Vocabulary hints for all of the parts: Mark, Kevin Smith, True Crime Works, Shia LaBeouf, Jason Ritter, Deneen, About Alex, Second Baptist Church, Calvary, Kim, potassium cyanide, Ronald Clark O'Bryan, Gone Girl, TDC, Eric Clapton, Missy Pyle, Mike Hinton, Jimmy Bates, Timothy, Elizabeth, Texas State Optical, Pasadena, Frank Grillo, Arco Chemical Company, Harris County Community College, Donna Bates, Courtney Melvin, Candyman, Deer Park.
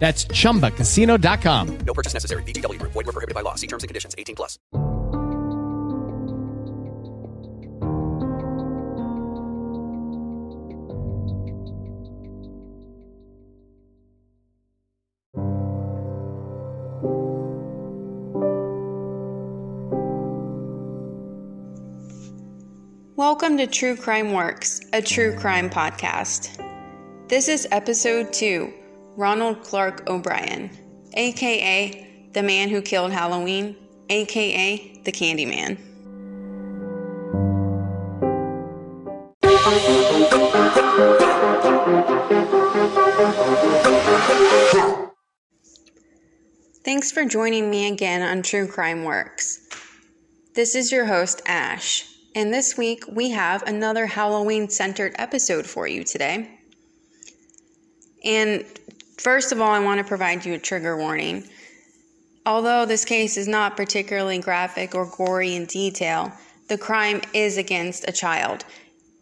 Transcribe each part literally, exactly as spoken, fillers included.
That's chumba casino dot com. No purchase necessary. V G W Group. Void where prohibited by law. See terms and conditions. eighteen plus. Welcome to True Crime Works, a true crime podcast. This is episode two. Ronald Clark O'Bryan, a k a the man who killed Halloween, a k a the Candyman. Thanks for joining me again on True Crime Works. This is your host, Ash, and this week we have another Halloween-centered episode for you today. And first of all, I want to provide you a trigger warning. Although this case is not particularly graphic or gory in detail, the crime is against a child,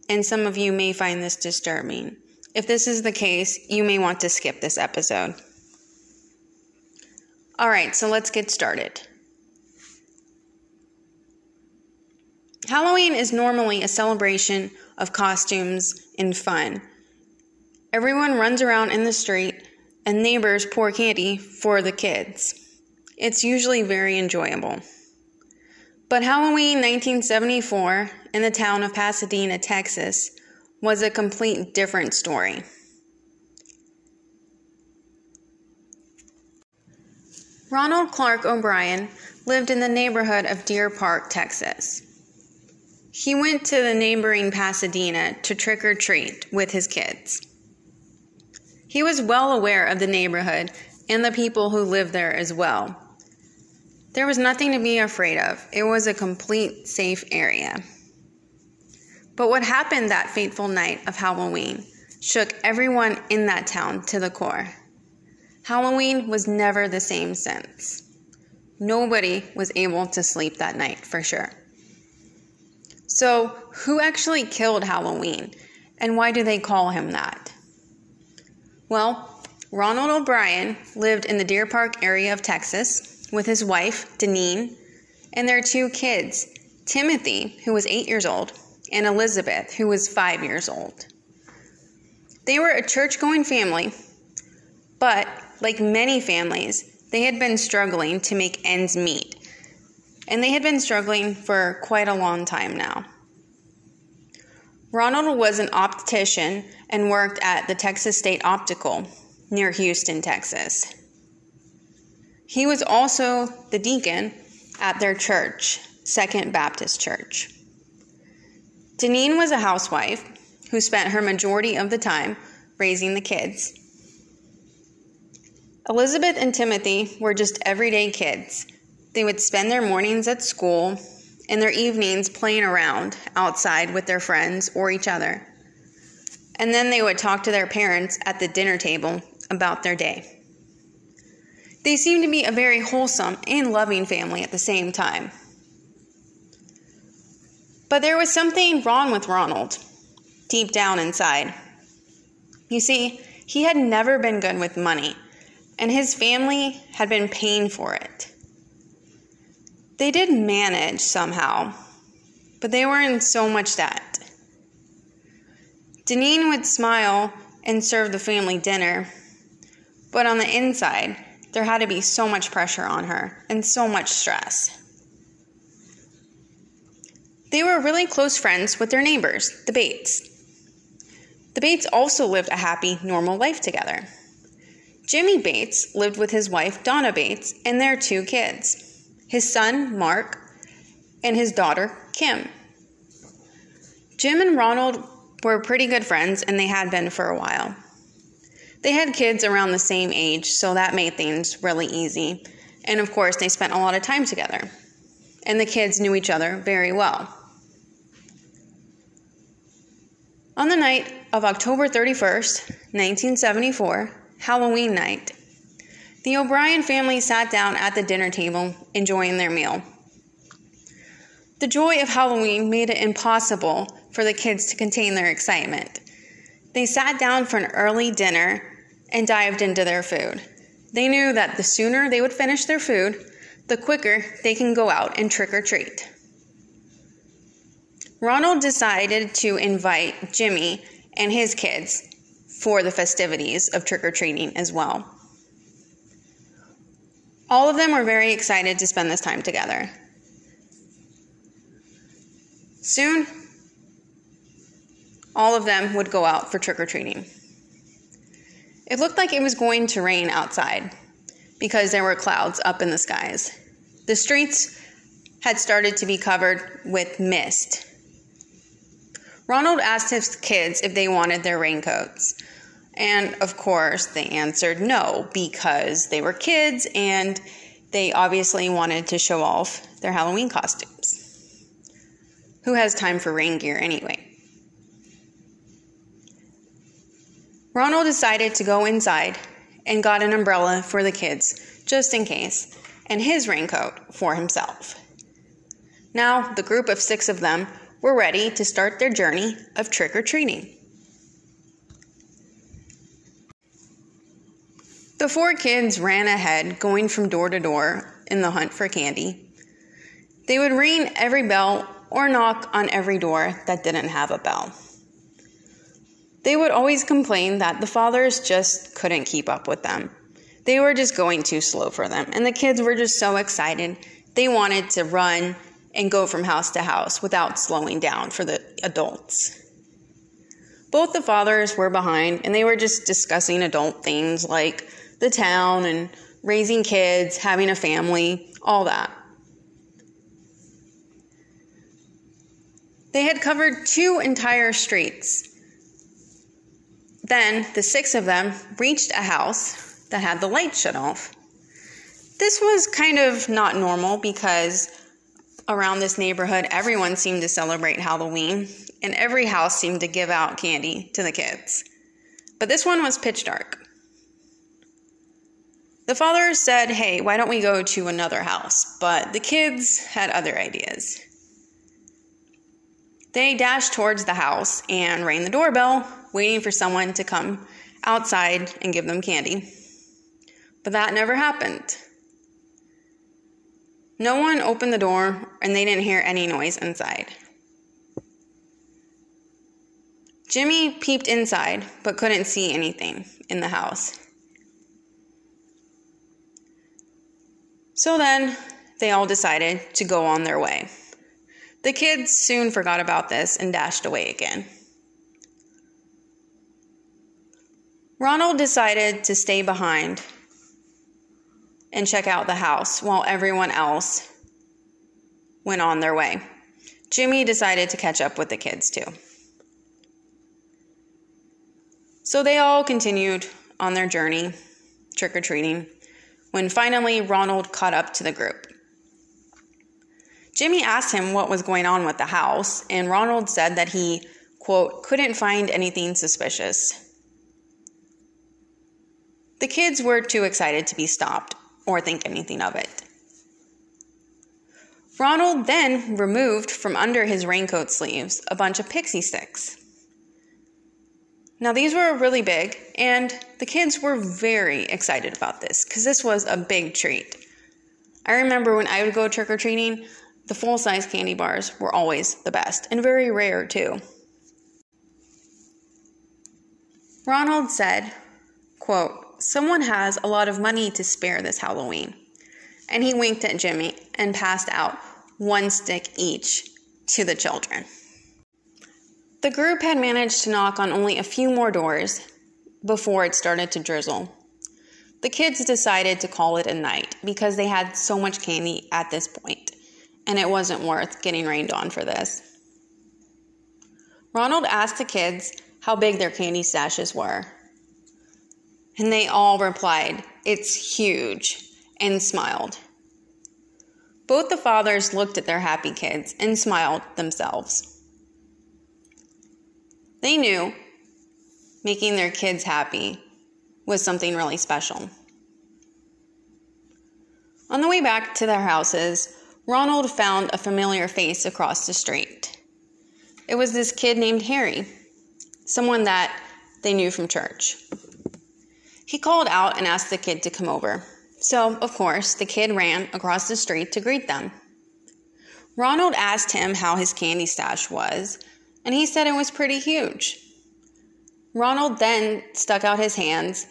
and some of you may find this disturbing. If this is the case, you may want to skip this episode. All right, so let's get started. Halloween is normally a celebration of costumes and fun. Everyone runs around in the street, and neighbors pour candy for the kids. It's usually very enjoyable. But Halloween nineteen seventy-four in the town of Pasadena, Texas, was a complete different story. Ronald Clark O'Bryan lived in the neighborhood of Deer Park, Texas. He went to the neighboring Pasadena to trick or treat with his kids. He was well aware of the neighborhood and the people who lived there as well. There was nothing to be afraid of. It was a complete safe area. But what happened that fateful night of Halloween shook everyone in that town to the core. Halloween was never the same since. Nobody was able to sleep that night for sure. So, who actually killed Halloween, and why do they call him that? Well, Ronald O'Bryan lived in the Deer Park area of Texas with his wife, Deneen, and their two kids, Timothy, who was eight years old, and Elizabeth, who was five years old. They were a church-going family, but like many families, they had been struggling to make ends meet, and they had been struggling for quite a long time now. Ronald was an optician and worked at the Texas State Optical near Houston, Texas. He was also the deacon at their church, Second Baptist Church. Deneen was a housewife who spent her majority of the time raising the kids. Elizabeth and Timothy were just everyday kids. They would spend their mornings at school and their evenings playing around outside with their friends or each other. And then they would talk to their parents at the dinner table about their day. They seemed to be a very wholesome and loving family at the same time. But there was something wrong with Ronald, deep down inside. You see, he had never been good with money, and his family had been paying for it. They did manage somehow, but they were in so much debt. Deneen would smile and serve the family dinner, but on the inside, there had to be so much pressure on her and so much stress. They were really close friends with their neighbors, the Bates. The Bates also lived a happy, normal life together. Jimmy Bates lived with his wife, Donna Bates, and their two kids, his son, Mark, and his daughter, Kim. Jim and Ronald were pretty good friends, and they had been for a while. They had kids around the same age, so that made things really easy. And of course, they spent a lot of time together. And the kids knew each other very well. On the night of October thirty-first, nineteen seventy-four, Halloween night, the O'Brien family sat down at the dinner table, enjoying their meal. The joy of Halloween made it impossible for the kids to contain their excitement. They sat down for an early dinner and dived into their food. They knew that the sooner they would finish their food, the quicker they can go out and trick or treat. Ronald decided to invite Jimmy and his kids for the festivities of trick or treating as well. All of them were very excited to spend this time together. Soon, all of them would go out for trick or treating. It looked like it was going to rain outside because there were clouds up in the skies. The streets had started to be covered with mist. Ronald asked his kids if they wanted their raincoats. And of course, they answered no because they were kids and they obviously wanted to show off their Halloween costumes. Who has time for rain gear anyway? Ronald decided to go inside and got an umbrella for the kids, just in case, and his raincoat for himself. Now, the group of six of them were ready to start their journey of trick-or-treating. The four kids ran ahead, going from door to door in the hunt for candy. They would ring every bell or knock on every door that didn't have a bell. They would always complain that the fathers just couldn't keep up with them. They were just going too slow for them. And the kids were just so excited. They wanted to run and go from house to house without slowing down for the adults. Both the fathers were behind and they were just discussing adult things like the town and raising kids, having a family, all that. They had covered two entire streets. Then the six of them reached a house that had the lights shut off. This was kind of not normal because around this neighborhood, everyone seemed to celebrate Halloween and every house seemed to give out candy to the kids. But this one was pitch dark. The father said, "Hey, why don't we go to another house?" But the kids had other ideas. They dashed towards the house and rang the doorbell, waiting for someone to come outside and give them candy. But that never happened. No one opened the door, and they didn't hear any noise inside. Jimmy peeped inside, but couldn't see anything in the house. So then, they all decided to go on their way. The kids soon forgot about this and dashed away again. Ronald decided to stay behind and check out the house while everyone else went on their way. Jimmy decided to catch up with the kids too. So they all continued on their journey, trick-or-treating, when finally Ronald caught up to the group. Jimmy asked him what was going on with the house, and Ronald said that he, quote, couldn't find anything suspicious. The kids were too excited to be stopped or think anything of it. Ronald then removed from under his raincoat sleeves a bunch of pixie sticks. Now these were really big, and the kids were very excited about this because this was a big treat. I remember when I would go trick-or-treating, the full-size candy bars were always the best, and very rare, too. Ronald said, quote, "Someone has a lot of money to spare this Halloween." And he winked at Jimmy and passed out one stick each to the children. The group had managed to knock on only a few more doors before it started to drizzle. The kids decided to call it a night because they had so much candy at this point, and it wasn't worth getting rained on for this. Ronald asked the kids how big their candy stashes were, and they all replied, "It's huge," and smiled. Both the fathers looked at their happy kids and smiled themselves. They knew making their kids happy was something really special. On the way back to their houses, Ronald found a familiar face across the street. It was this kid named Harry, someone that they knew from church. He called out and asked the kid to come over. So, of course, the kid ran across the street to greet them. Ronald asked him how his candy stash was, and he said it was pretty huge. Ronald then stuck out his hands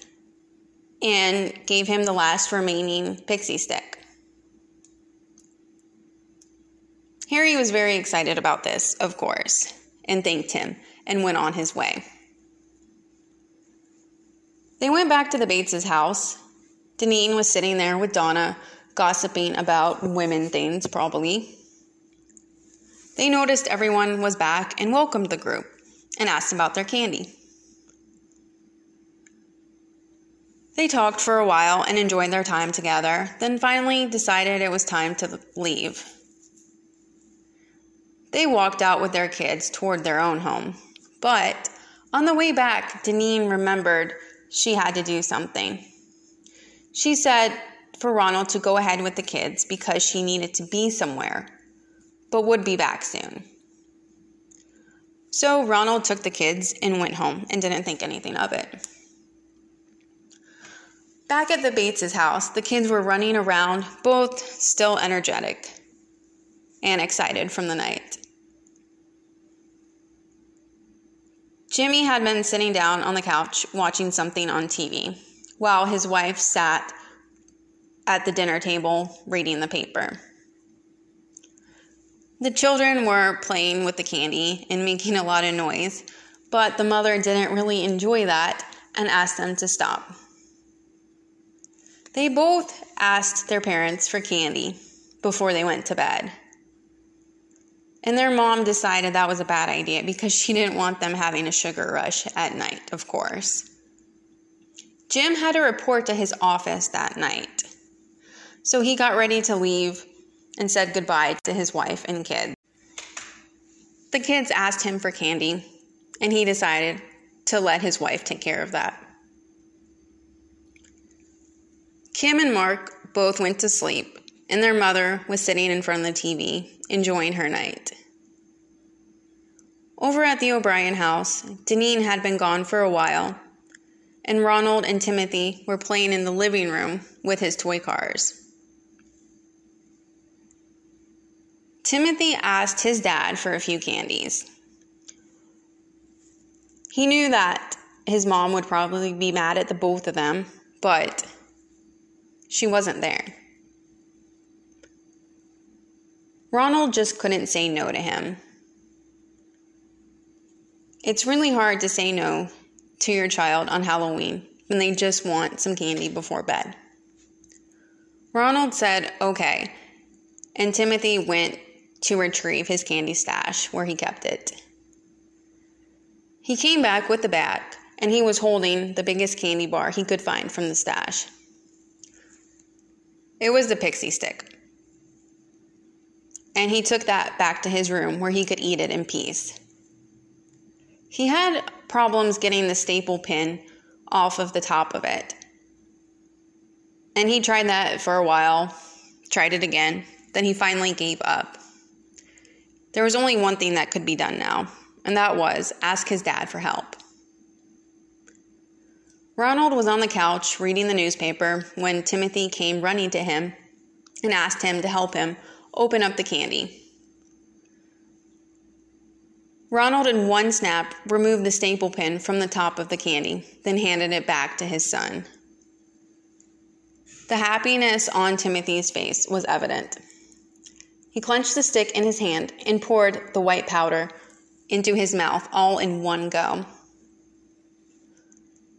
and gave him the last remaining pixie stick. Harry was very excited about this, of course, and thanked him and went on his way. They went back to the Bates' house. Deneen was sitting there with Donna, gossiping about women things, probably. They noticed everyone was back and welcomed the group and asked about their candy. They talked for a while and enjoyed their time together, then finally decided it was time to leave. They walked out with their kids toward their own home, but on the way back, Deneen remembered she had to do something. She said for Ronald to go ahead with the kids because she needed to be somewhere, but would be back soon. So Ronald took the kids and went home and didn't think anything of it. Back at the Bates' house, the kids were running around, both still energetic and excited from the night. Jimmy had been sitting down on the couch watching something on T V while his wife sat at the dinner table reading the paper. The children were playing with the candy and making a lot of noise, but the mother didn't really enjoy that and asked them to stop. They both asked their parents for candy before they went to bed. And their mom decided that was a bad idea because she didn't want them having a sugar rush at night, of course. Jim had to report to his office that night, so he got ready to leave and said goodbye to his wife and kids. The kids asked him for candy, and he decided to let his wife take care of that. Kim and Mark both went to sleep, and their mother was sitting in front of the T V, enjoying her night. Over at the O'Brien house, Deneen had been gone for a while, and Ronald and Timothy were playing in the living room with his toy cars. Timothy asked his dad for a few candies. He knew that his mom would probably be mad at the both of them, but she wasn't there. Ronald just couldn't say no to him. It's really hard to say no to your child on Halloween when they just want some candy before bed. Ronald said okay, and Timothy went to retrieve his candy stash where he kept it. He came back with the bag, and he was holding the biggest candy bar he could find from the stash. It was the pixie stick. And he took that back to his room where he could eat it in peace. He had problems getting the staple pin off of the top of it. And he tried that for a while, tried it again. Then he finally gave up. There was only one thing that could be done now, and that was ask his dad for help. Ronald was on the couch reading the newspaper when Timothy came running to him and asked him to help him open up the candy. Ronald in one snap removed the staple pin from the top of the candy, then handed it back to his son. The happiness on Timothy's face was evident. He clenched the stick in his hand and poured the white powder into his mouth all in one go.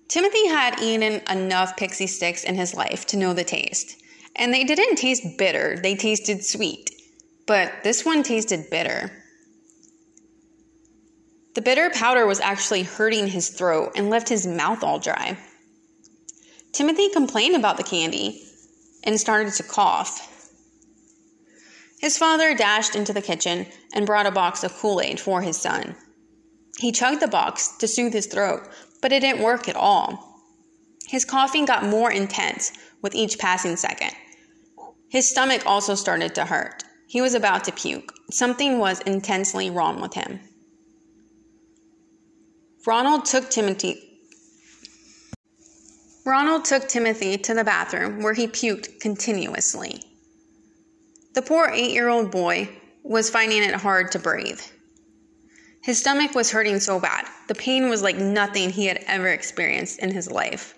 Timothy had eaten enough pixie sticks in his life to know the taste, and they didn't taste bitter, they tasted sweet, but this one tasted bitter. The bitter powder was actually hurting his throat and left his mouth all dry. Timothy complained about the candy and started to cough. His father dashed into the kitchen and brought a box of Kool-Aid for his son. He chugged the box to soothe his throat, but it didn't work at all. His coughing got more intense with each passing second. His stomach also started to hurt. He was about to puke. Something was intensely wrong with him. Ronald took Timothy Ronald took Timothy to the bathroom where he puked continuously. The poor eight-year-old boy was finding it hard to breathe. His stomach was hurting so bad. The pain was like nothing he had ever experienced in his life.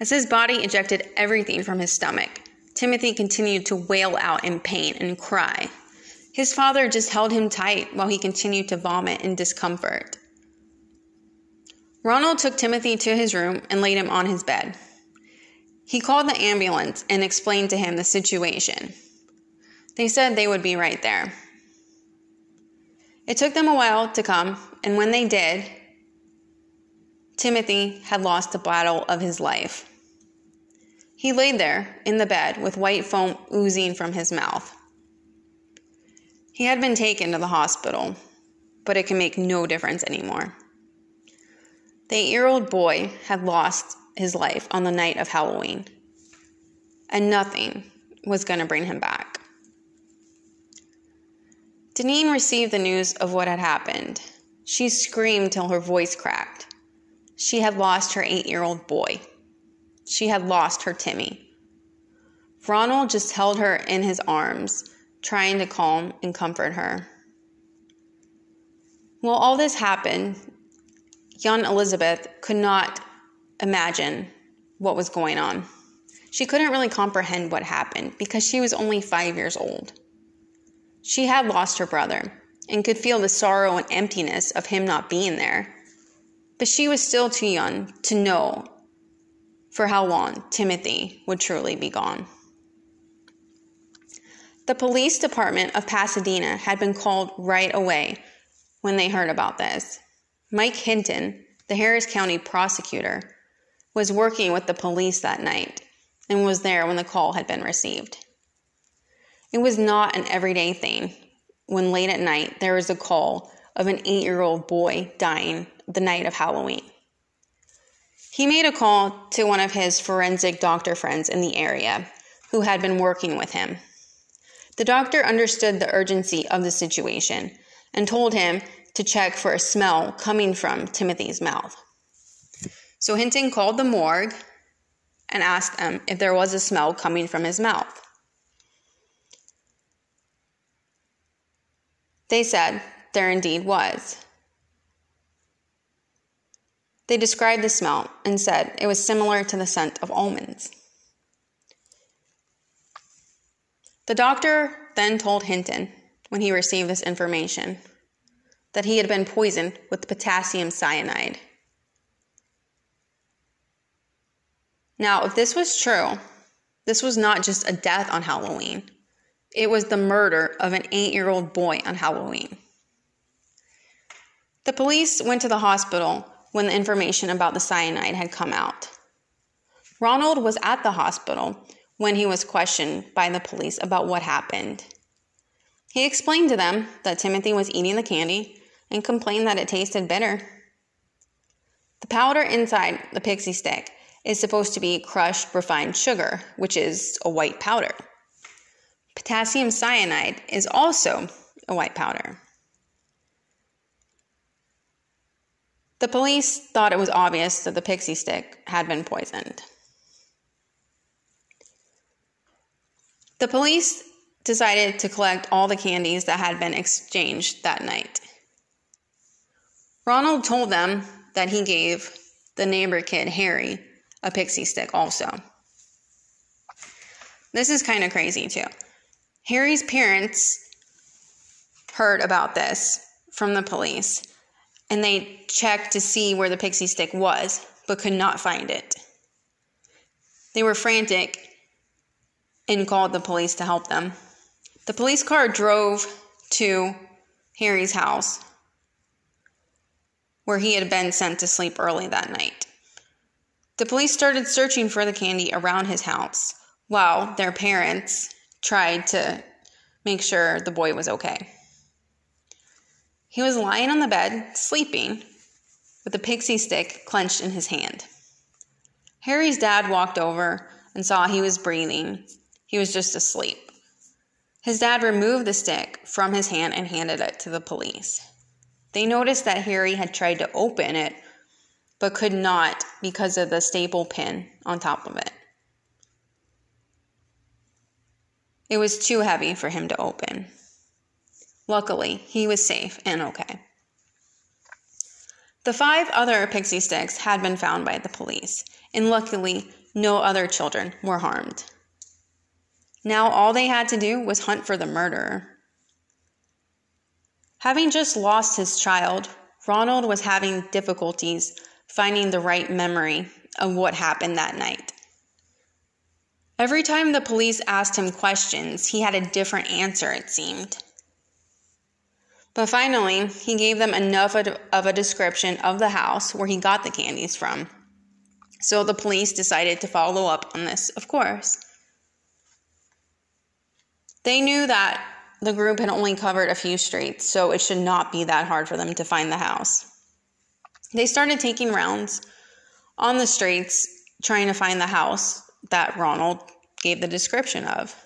As his body ejected everything from his stomach, Timothy continued to wail out in pain and cry. His father just held him tight while he continued to vomit in discomfort. Ronald took Timothy to his room and laid him on his bed. He called the ambulance and explained to him the situation. They said they would be right there. It took them a while to come, and when they did, Timothy had lost the battle of his life. He lay there in the bed with white foam oozing from his mouth. He had been taken to the hospital, but it can make no difference anymore. The eight-year-old boy had lost his life on the night of Halloween, and nothing was going to bring him back. Deneen received the news of what had happened. She screamed till her voice cracked. She had lost her eight-year-old boy. She had lost her Timmy. Ronald just held her in his arms, trying to calm and comfort her. While all this happened, young Elizabeth could not imagine what was going on. She couldn't really comprehend what happened because she was only five years old. She had lost her brother and could feel the sorrow and emptiness of him not being there. But she was still too young to know for how long Timothy would truly be gone. The police department of Pasadena had been called right away when they heard about this. Mike Hinton, the Harris County prosecutor, was working with the police that night and was there when the call had been received. It was not an everyday thing when late at night there was a call of an eight-year-old boy dying the night of Halloween. He made a call to one of his forensic doctor friends in the area who had been working with him. The doctor understood the urgency of the situation and told him to check for a smell coming from Timothy's mouth. So Hinton called the morgue and asked them if there was a smell coming from his mouth. They said there indeed was. They described the smell and said it was similar to the scent of almonds. The doctor then told Hinton, when he received this information, that he had been poisoned with potassium cyanide. Now, if this was true, this was not just a death on Halloween. It was the murder of an eight-year-old boy on Halloween. The police went to the hospital when the information about the cyanide had come out. Ronald was at the hospital when he was questioned by the police about what happened. He explained to them that Timothy was eating the candy and complained that it tasted bitter. The powder inside the pixie stick is supposed to be crushed refined sugar, which is a white powder. Potassium cyanide is also a white powder. The police thought it was obvious that the pixie stick had been poisoned. The police decided to collect all the candies that had been exchanged that night. Ronald told them that he gave the neighbor kid, Harry, a pixie stick also. This is kind of crazy too. Harry's parents heard about this from the police, and they checked to see where the pixie stick was, but could not find it. They were frantic and called the police to help them. The police car drove to Harry's house, where he had been sent to sleep early that night. The police started searching for the candy around his house while their parents tried to make sure the boy was okay. He was lying on the bed, sleeping, with a pixie stick clenched in his hand. Harry's dad walked over and saw he was breathing. He was just asleep. His dad removed the stick from his hand and handed it to the police. They noticed that Harry had tried to open it, but could not because of the staple pin on top of it. It was too heavy for him to open. Luckily, he was safe and okay. The five other pixie sticks had been found by the police, and luckily, no other children were harmed. Now all they had to do was hunt for the murderer. Having just lost his child, Ronald was having difficulties finding the right memory of what happened that night. Every time the police asked him questions, he had a different answer, it seemed. But finally, he gave them enough of a description of the house where he got the candies from. So the police decided to follow up on this, of course. They knew that the group had only covered a few streets, so it should not be that hard for them to find the house. They started taking rounds on the streets, trying to find the house that Ronald gave the description of.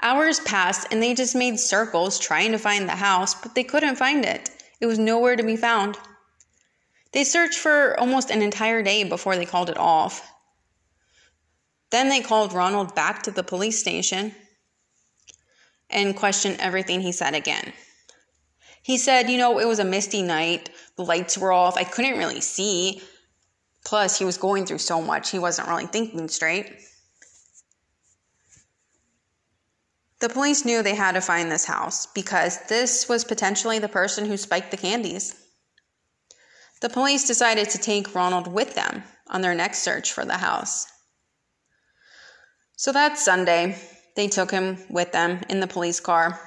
Hours passed, and they just made circles trying to find the house, but they couldn't find it. It was nowhere to be found. They searched for almost an entire day before they called it off. Then they called Ronald back to the police station and questioned everything he said again. He said, you know, it was a misty night. The lights were off. I couldn't really see. Plus, he was going through so much, he wasn't really thinking straight. The police knew they had to find this house because this was potentially the person who spiked the candies. The police decided to take Ronald with them on their next search for the house. So that Sunday, they took him with them in the police car.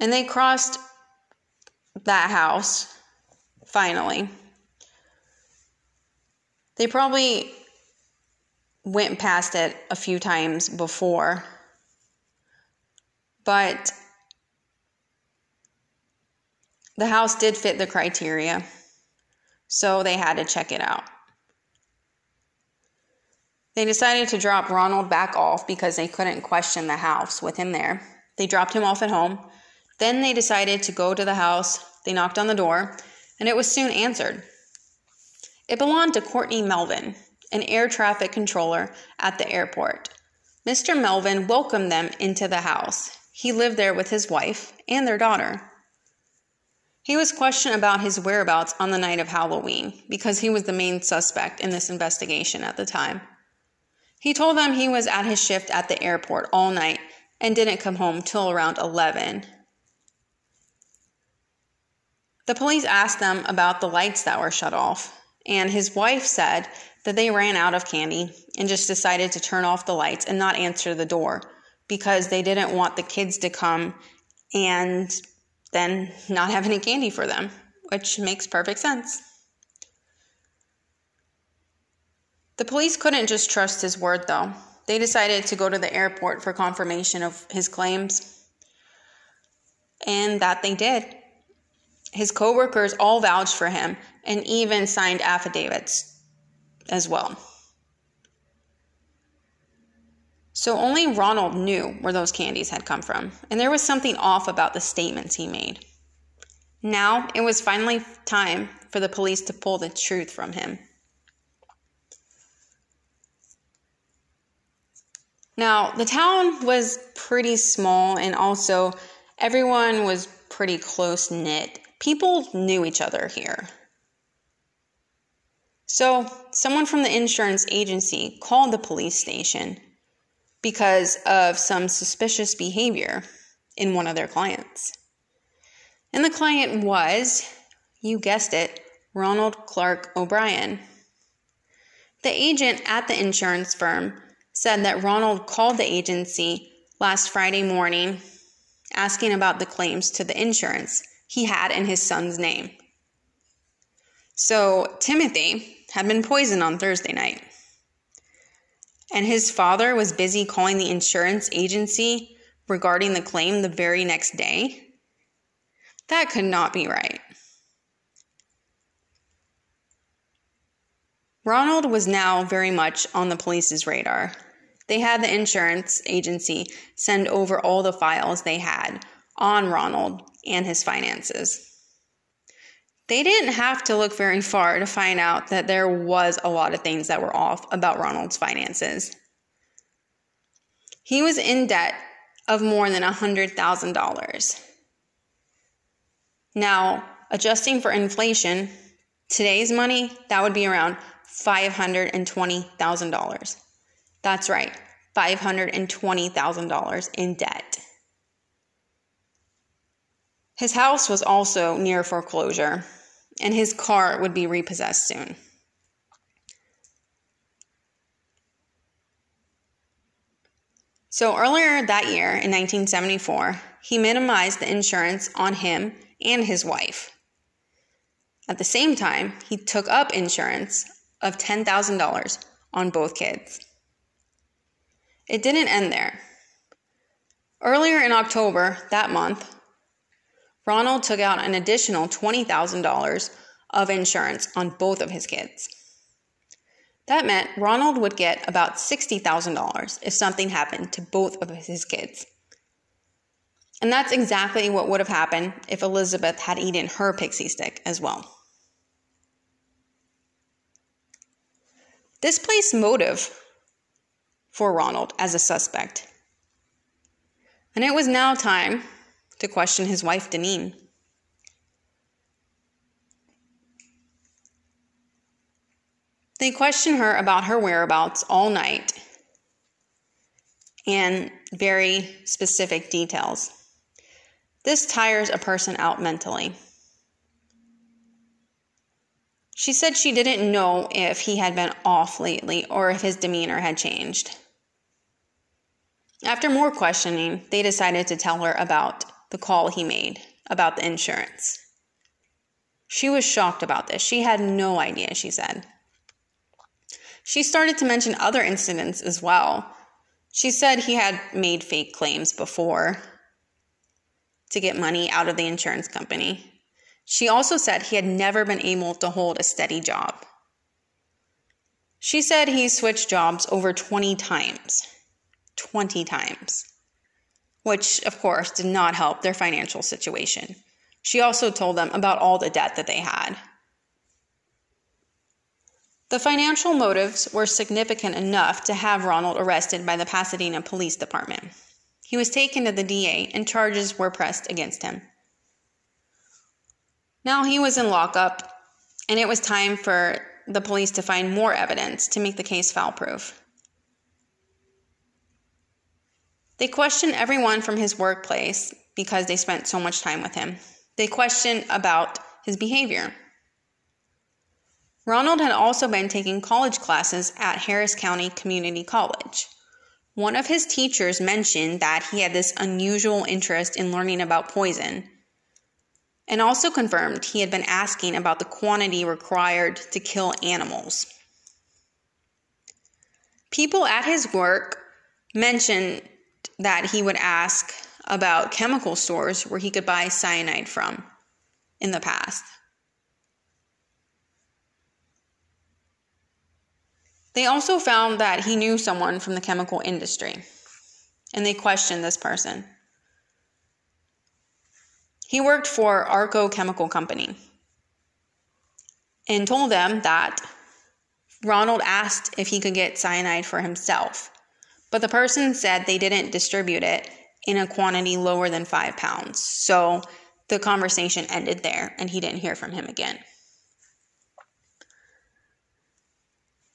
And they crossed that house, finally. They probably went past it a few times before, but the house did fit the criteria, so they had to check it out. They decided to drop Ronald back off because they couldn't question the house with him there. They dropped him off at home. Then they decided to go to the house. They knocked on the door, and it was soon answered. It belonged to Courtney Melvin, an air traffic controller at the airport. Mister Melvin welcomed them into the house. He lived there with his wife and their daughter. He was questioned about his whereabouts on the night of Halloween because he was the main suspect in this investigation at the time. He told them he was at his shift at the airport all night and didn't come home till around eleven. The police asked them about the lights that were shut off, and his wife said that they ran out of candy and just decided to turn off the lights and not answer the door because they didn't want the kids to come and then not have any candy for them, which makes perfect sense. The police couldn't just trust his word, though. They decided to go to the airport for confirmation of his claims, and that they did. His coworkers all vouched for him and even signed affidavits as well. So only Ronald knew where those candies had come from, and there was something off about the statements he made. Now it was finally time for the police to pull the truth from him. Now, the town was pretty small, and also everyone was pretty close-knit. People knew each other here. So someone from the insurance agency called the police station because of some suspicious behavior in one of their clients. And the client was, you guessed it, Ronald Clark O'Bryan. The agent at the insurance firm said that Ronald called the agency last Friday morning asking about the claims to the insurance he had in his son's name. So Timothy had been poisoned on Thursday night, and his father was busy calling the insurance agency regarding the claim the very next day. That could not be right. Ronald was now very much on the police's radar. They had the insurance agency send over all the files they had on Ronald and his finances. They didn't have to look very far to find out that there was a lot of things that were off about Ronald's finances. He was in debt of more than one hundred thousand dollars. Now, adjusting for inflation, today's money, that would be around five hundred twenty thousand dollars. That's right, five hundred twenty thousand dollars in debt. His house was also near foreclosure, and his car would be repossessed soon. So earlier that year, in nineteen seventy-four, he minimized the insurance on him and his wife. At the same time, he took up insurance of ten thousand dollars on both kids. It didn't end there. Earlier in October that month, Ronald took out an additional twenty thousand dollars of insurance on both of his kids. That meant Ronald would get about sixty thousand dollars if something happened to both of his kids. And that's exactly what would have happened if Elizabeth had eaten her pixie stick as well. This placed motive for Ronald as a suspect. And it was now time to question his wife, Deneen. They questioned her about her whereabouts all night and very specific details. This tires a person out mentally. She said she didn't know if he had been off lately or if his demeanor had changed. After more questioning, they decided to tell her about the call he made about the insurance. She was shocked about this. She had no idea, she said. She started to mention other incidents as well. She said he had made fake claims before to get money out of the insurance company. She also said he had never been able to hold a steady job. She said he switched jobs over twenty times. twenty times. Which, of course, did not help their financial situation. She also told them about all the debt that they had. The financial motives were significant enough to have Ronald arrested by the Pasadena Police Department. He was taken to the D A and charges were pressed against him. Now he was in lockup, and it was time for the police to find more evidence to make the case foul-proof. They questioned everyone from his workplace because they spent so much time with him. They questioned about his behavior. Ronald had also been taking college classes at Harris County Community College. One of his teachers mentioned that he had this unusual interest in learning about poison, and also confirmed he had been asking about the quantity required to kill animals. People at his work mentioned that he would ask about chemical stores where he could buy cyanide from in the past. They also found that he knew someone from the chemical industry, and they questioned this person. He worked for Arco Chemical Company and told them that Ronald asked if he could get cyanide for himself, but the person said they didn't distribute it in a quantity lower than five pounds. So the conversation ended there, and he didn't hear from him again.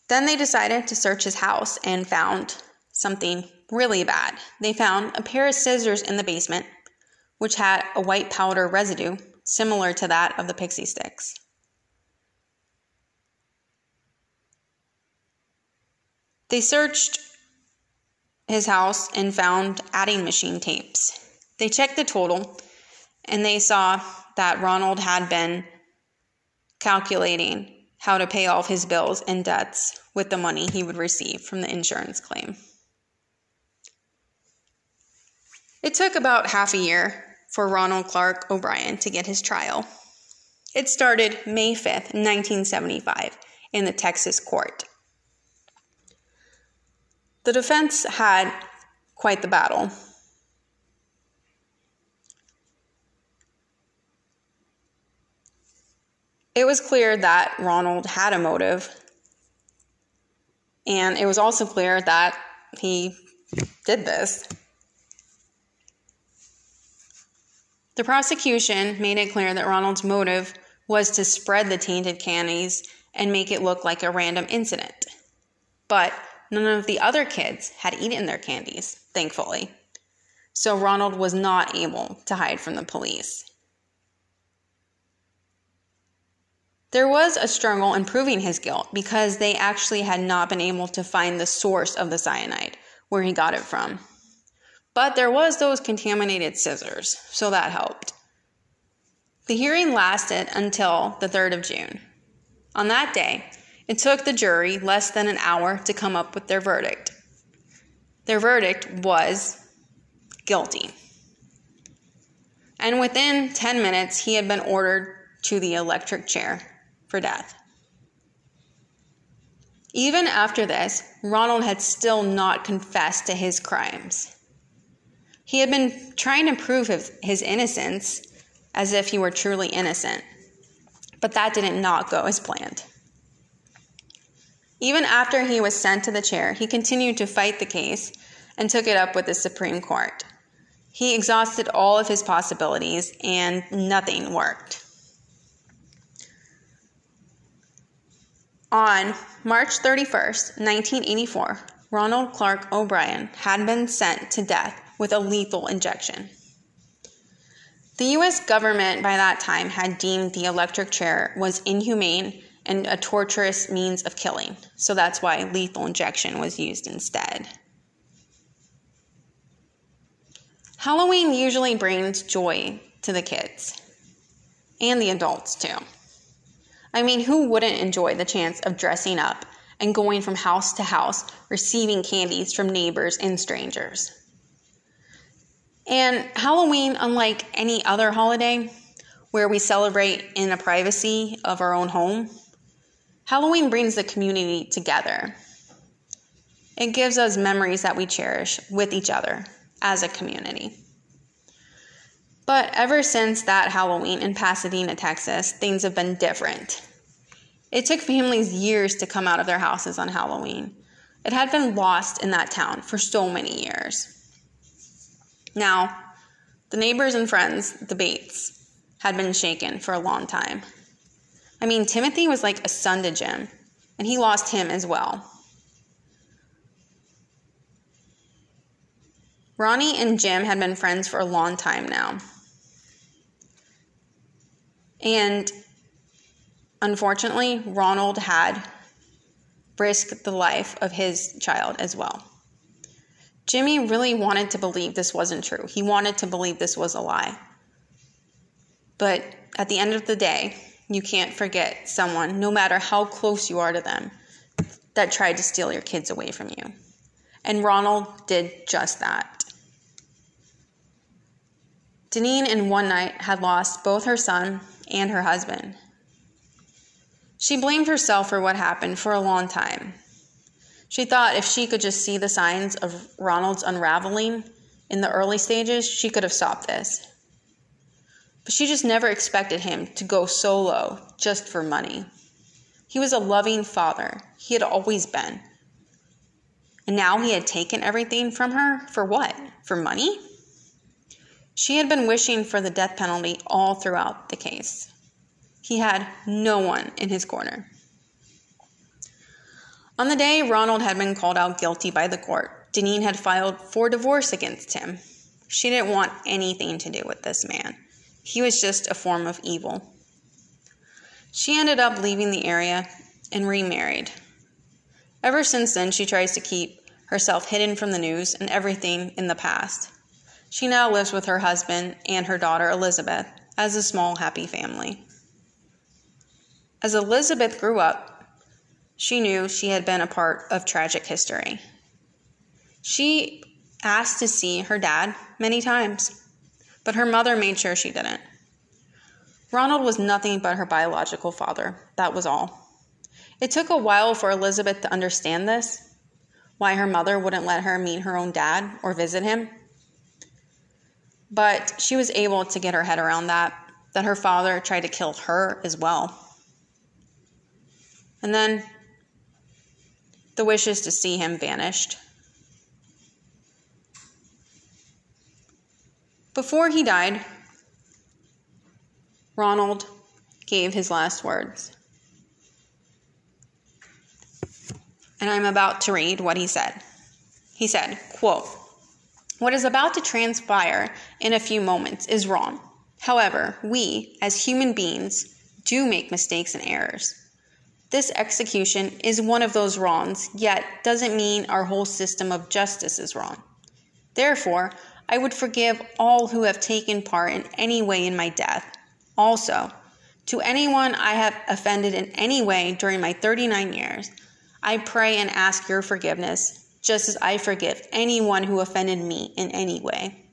Then they decided to search his house and found something really bad. They found a pair of scissors in the basement, which had a white powder residue similar to that of the pixie sticks. They searched his house and found adding machine tapes. They checked the total, and they saw that Ronald had been calculating how to pay off his bills and debts with the money he would receive from the insurance claim. It took about half a year for Ronald Clark O'Bryan to get his trial. It started May fifth, nineteen seventy-five, in the Texas court. The defense had quite the battle. It was clear that Ronald had a motive, and it was also clear that he did this. The prosecution made it clear that Ronald's motive was to spread the tainted candies and make it look like a random incident. But none of the other kids had eaten their candies, thankfully. So Ronald was not able to hide from the police. There was a struggle in proving his guilt because they actually had not been able to find the source of the cyanide, where he got it from. But there was those contaminated scissors, so that helped. The hearing lasted until the third of June. On that day, it took the jury less than an hour to come up with their verdict. Their verdict was guilty. And within ten minutes, he had been ordered to the electric chair for death. Even after this, Ronald had still not confessed to his crimes. He had been trying to prove his, his innocence as if he were truly innocent, but that did not go as planned. Even after he was sent to the chair, he continued to fight the case and took it up with the Supreme Court. He exhausted all of his possibilities and nothing worked. On March thirty-first, nineteen eighty-four, Ronald Clark O'Bryan had been sent to death with a lethal injection. The U S government by that time had deemed the electric chair was inhumane and a torturous means of killing, so that's why lethal injection was used instead. Halloween usually brings joy to the kids, and the adults too. I mean, who wouldn't enjoy the chance of dressing up and going from house to house, receiving candies from neighbors and strangers? And Halloween, unlike any other holiday where we celebrate in the privacy of our own home, Halloween brings the community together. It gives us memories that we cherish with each other as a community. But ever since that Halloween in Pasadena, Texas, things have been different. It took families years to come out of their houses on Halloween. It had been lost in that town for so many years. Now, the neighbors and friends, the Bates, had been shaken for a long time. I mean, Timothy was like a son to Jim, and he lost him as well. Ronnie and Jim had been friends for a long time now. And unfortunately, Ronald had risked the life of his child as well. Jimmy really wanted to believe this wasn't true. He wanted to believe this was a lie. But at the end of the day, you can't forget someone, no matter how close you are to them, that tried to steal your kids away from you. And Ronald did just that. Deneen in one night had lost both her son and her husband. She blamed herself for what happened for a long time. She thought if she could just see the signs of Ronald's unraveling in the early stages, she could have stopped this. But she just never expected him to go so low just for money. He was a loving father. He had always been. And now he had taken everything from her for what? For money? She had been wishing for the death penalty all throughout the case. He had no one in his corner. On the day Ronald had been called out guilty by the court, Deneen had filed for divorce against him. She didn't want anything to do with this man. He was just a form of evil. She ended up leaving the area and remarried. Ever since then, she tries to keep herself hidden from the news and everything in the past. She now lives with her husband and her daughter, Elizabeth, as a small, happy family. As Elizabeth grew up, she knew she had been a part of tragic history. She asked to see her dad many times, but her mother made sure she didn't. Ronald was nothing but her biological father. That was all. It took a while for Elizabeth to understand this, why her mother wouldn't let her meet her own dad or visit him. But she was able to get her head around that, that her father tried to kill her as well. And then the wishes to see him vanished. Before he died, Ronald gave his last words. And I'm about to read what he said. He said, quote, "What is about to transpire in a few moments is wrong. However, we, as human beings, do make mistakes and errors. This execution is one of those wrongs, yet doesn't mean our whole system of justice is wrong. Therefore, I would forgive all who have taken part in any way in my death. Also, to anyone I have offended in any way during my thirty-nine years, I pray and ask your forgiveness, just as I forgive anyone who offended me in any way.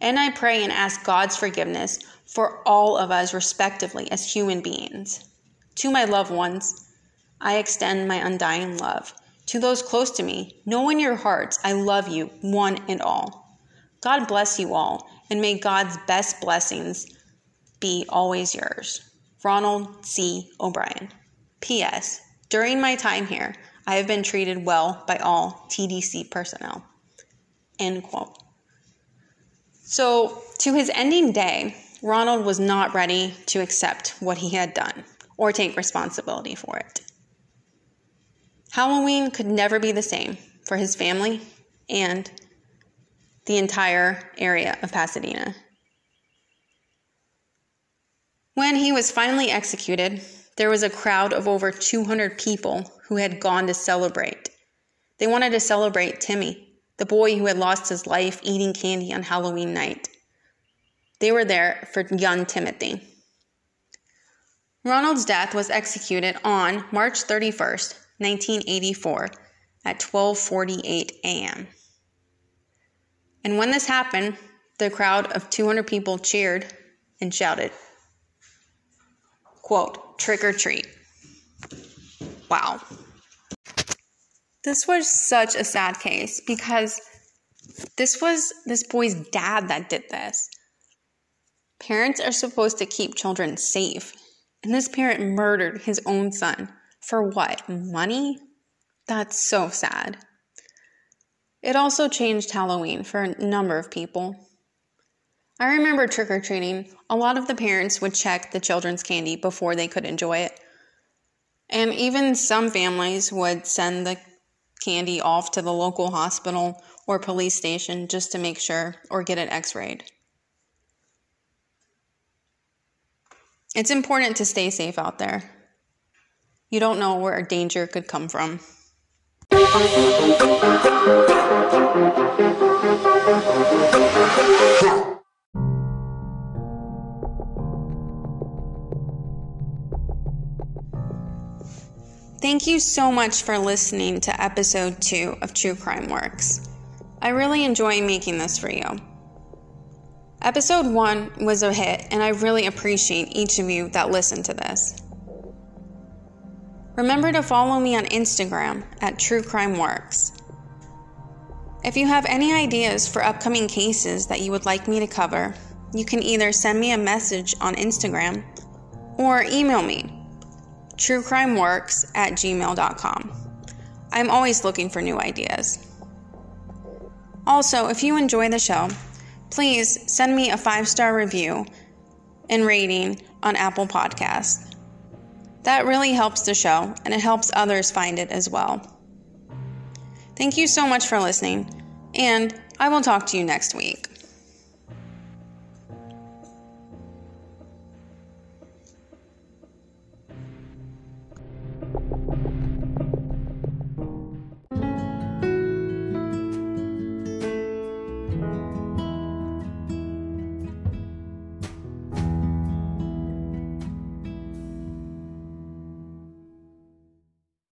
And I pray and ask God's forgiveness for all of us respectively as human beings. To my loved ones, I extend my undying love. To those close to me, know in your hearts I love you, one and all. God bless you all, and may God's best blessings be always yours. Ronald C. O'Bryan. P S. During my time here, I have been treated well by all T D C personnel." End quote. So, to his ending day, Ronald was not ready to accept what he had done or take responsibility for it. Halloween could never be the same for his family and the entire area of Pasadena. When he was finally executed, there was a crowd of over two hundred people who had gone to celebrate. They wanted to celebrate Timmy, the boy who had lost his life eating candy on Halloween night. They were there for young Timothy. Ronald's death was executed on March thirty-first, nineteen eighty-four at twelve forty-eight a.m. And when this happened, the crowd of two hundred people cheered and shouted, quote, "Trick or treat." Wow. This was such a sad case because this was this boy's dad that did this. Parents are supposed to keep children safe. And this parent murdered his own son. For what? Money? That's so sad. It also changed Halloween for a number of people. I remember trick-or-treating, a lot of the parents would check the children's candy before they could enjoy it. And even some families would send the candy off to the local hospital or police station just to make sure or get it x-rayed. It's important to stay safe out there. You don't know where danger could come from. Thank you so much for listening to episode two of True Crime Works. I really enjoy making this for you. Episode one was a hit, and I really appreciate each of you that listened to this. Remember to follow me on Instagram at True Crime Works. If you have any ideas for upcoming cases that you would like me to cover, you can either send me a message on Instagram or email me, truecrimeworks at gmail dot com. I'm always looking for new ideas. Also, if you enjoy the show, please send me a five-star review and rating on Apple Podcasts. That really helps the show, and it helps others find it as well. Thank you so much for listening, and I will talk to you next week.